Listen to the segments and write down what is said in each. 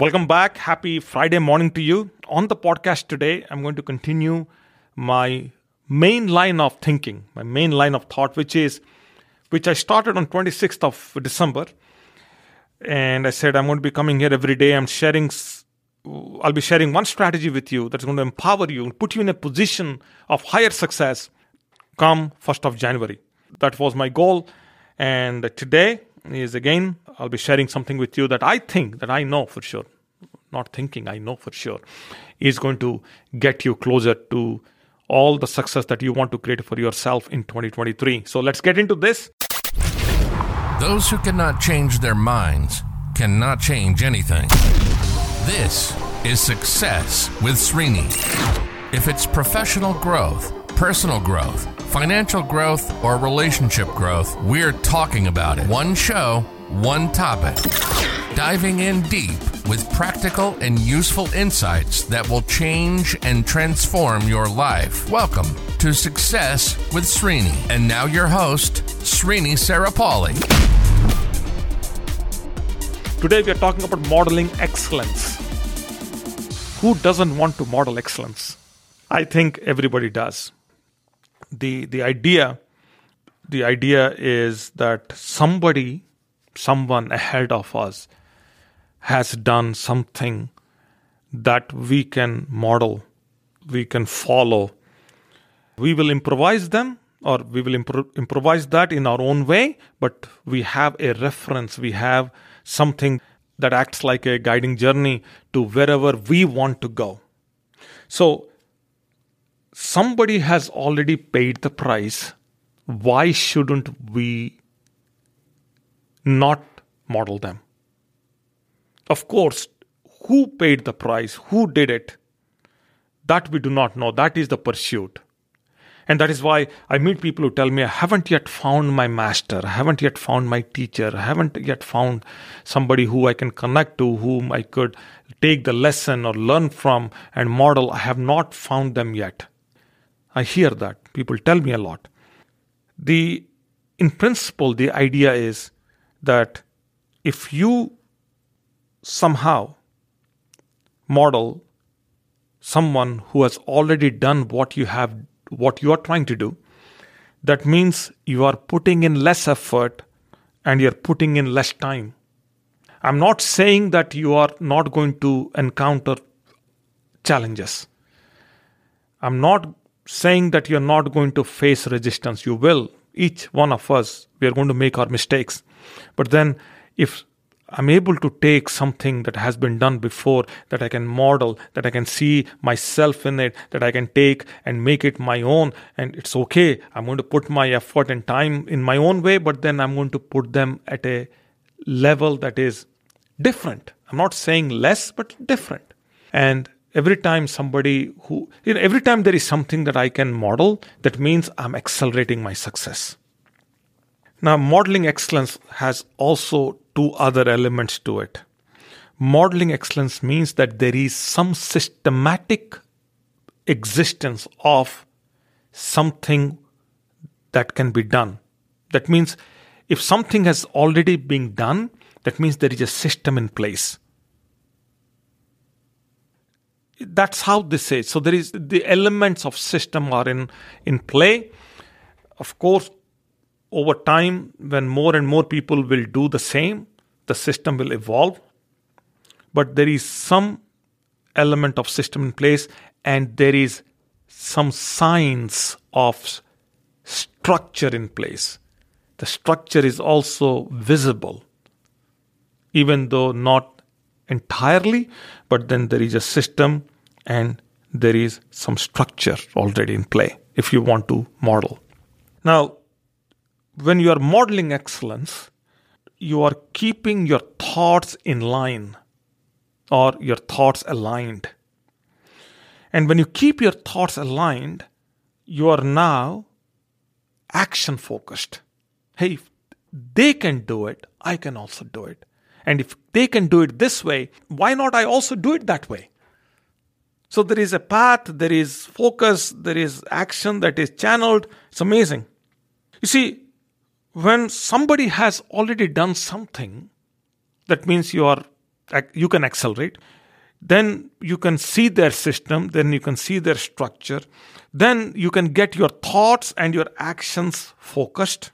Welcome back. Happy Friday morning to you. On the podcast today, I'm going to continue my main line of thinking, my main line of thought, which I started on 26th of December. And I said, I'm going to be coming here every day. I'll be sharing one strategy with you that's going to empower you and put you in a position of higher success come 1st of January. That was my goal. And today is again, I'll be sharing something with you that I know for sure, I know for sure, is going to get you closer to all the success that you want to create for yourself in 2023. So let's get into this. Those who cannot change their minds cannot change anything. This is Success with Srini. If it's professional growth, personal growth, financial growth, or relationship growth, we're talking about it. One show, one topic. Diving in deep with practical and useful insights that will change and transform your life. Welcome to Success with Srini. And now your host, Srini Saripalli. Today we are talking about modeling excellence. Who doesn't want to model excellence? I think everybody does. The idea is that someone ahead of us has done something that we can model, we can follow. We will improvise them, or we will improvise that in our own way, but we have a reference, we have something that acts like a guiding journey to wherever we want to go. So somebody has already paid the price. Why shouldn't we not model them? Of course, who paid the price? Who did it? That we do not know. That is the pursuit. And that is why I meet people who tell me, I haven't yet found my master, I haven't yet found my teacher, I haven't yet found somebody who I can connect to, whom I could take the lesson or learn from and model. I have not found them yet. I hear that. People tell me a lot. In principle, the idea is that if you somehow model someone who has already done what you are trying to do, that means you are putting in less effort and you're putting in less time. I'm not saying that you are not going to encounter challenges. I'm not saying that you're not going to face resistance. You will. Each one of us, we are going to make our mistakes. But then if I'm able to take something that has been done before, that I can model, that I can see myself in it, that I can take and make it my own. And it's okay. I'm going to put my effort and time in my own way, but then I'm going to put them at a level that is different. I'm not saying less, but different. And every time there is something that I can model, that means I'm accelerating my success. Now, modeling excellence has also two other elements to it. Modeling excellence means that there is some systematic existence of something that can be done. That means if something has already been done, that means there is a system in place. That's how this is. So there is the elements of system are in play. Of course, over time, when more and more people will do the same, the system will evolve. But there is some element of system in place, and there is some signs of structure in place. The structure is also visible, even though not entirely, but then there is a system and there is some structure already in play if you want to model. Now, when you are modeling excellence, you are keeping your thoughts in line or your thoughts aligned. And when you keep your thoughts aligned, you are now action focused. Hey, if they can do it, I can also do it. And if they can do it this way, why not I also do it that way? So there is a path, there is focus, there is action that is channeled. It's amazing. You see, when somebody has already done something, that means you are you can accelerate. Then you can see their system, then you can see their structure, then you can get your thoughts and your actions focused.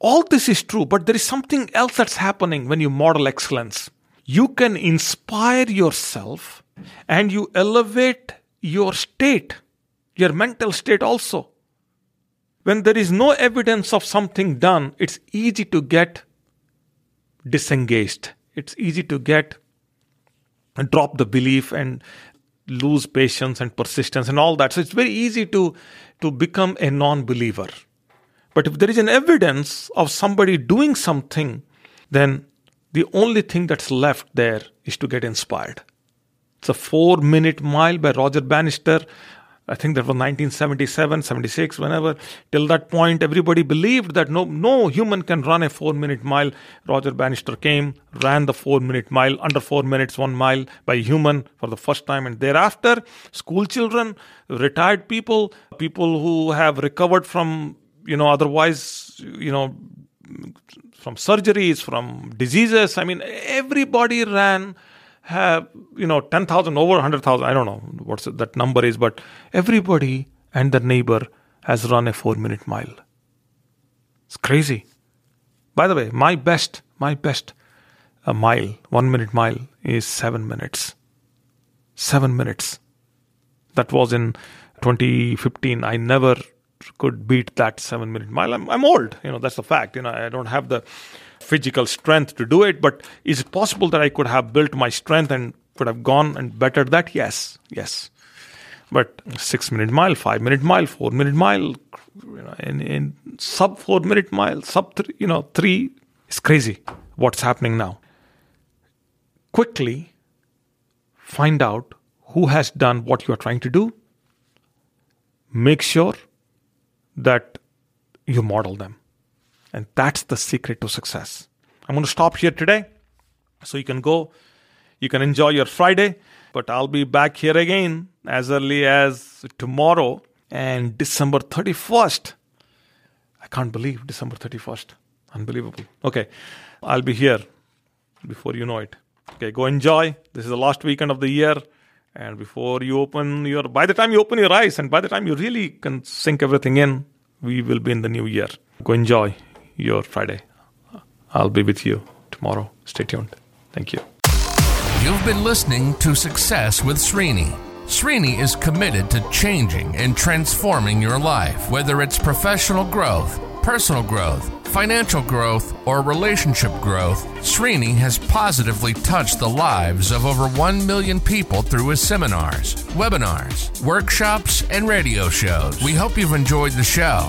All this is true, but there is something else that's happening when you model excellence. You can inspire yourself and you elevate your state, your mental state also. When there is no evidence of something done, it's easy to get disengaged. It's easy to get and drop the belief and lose patience and persistence and all that. So it's very easy to become a non-believer. But if there is an evidence of somebody doing something, then the only thing that's left there is to get inspired. It's a 4-minute mile by Roger Bannister. I think that was 1977, 76, whenever. Till that point, everybody believed that no human can run a 4-minute mile. Roger Bannister came, ran the 4-minute mile, under 4 minutes, 1 mile by human for the first time. And thereafter, school children, retired people, people who have recovered from, otherwise, from surgeries, from diseases. I mean, everybody ran 10,000 over 100,000. I don't know what that number is, but everybody and their neighbor has run a 4-minute mile. It's crazy. By the way, my best mile, 1 minute mile is 7 minutes. 7 minutes. That was in 2015. I never could beat that 7-minute mile. I'm old. That's the fact. I don't have the physical strength to do it, but is it possible that I could have built my strength and could have gone and bettered that? Yes. But 6-minute mile, 5-minute mile, 4-minute mile, in sub 4-minute mile, sub three, 3, it's crazy what's happening now. Quickly find out who has done what you are trying to do. Make sure that you model them. And that's the secret to success. I'm going to stop here today. So you can go, you can enjoy your Friday, but I'll be back here again as early as tomorrow and December 31st. I can't believe December 31st. Unbelievable. Okay. I'll be here before you know it. Okay. Go enjoy. This is the last weekend of the year. And by the time you open your eyes and by the time you really can sink everything in, we will be in the new year. Go enjoy your Friday. I'll be with you tomorrow. Stay tuned. Thank you. You've been listening to Success with Srini. Srini is committed to changing and transforming your life, whether it's professional growth, personal growth, financial growth, or relationship growth. Srini has positively touched the lives of over 1 million people through his seminars, webinars, workshops, and radio shows. We hope you've enjoyed the show.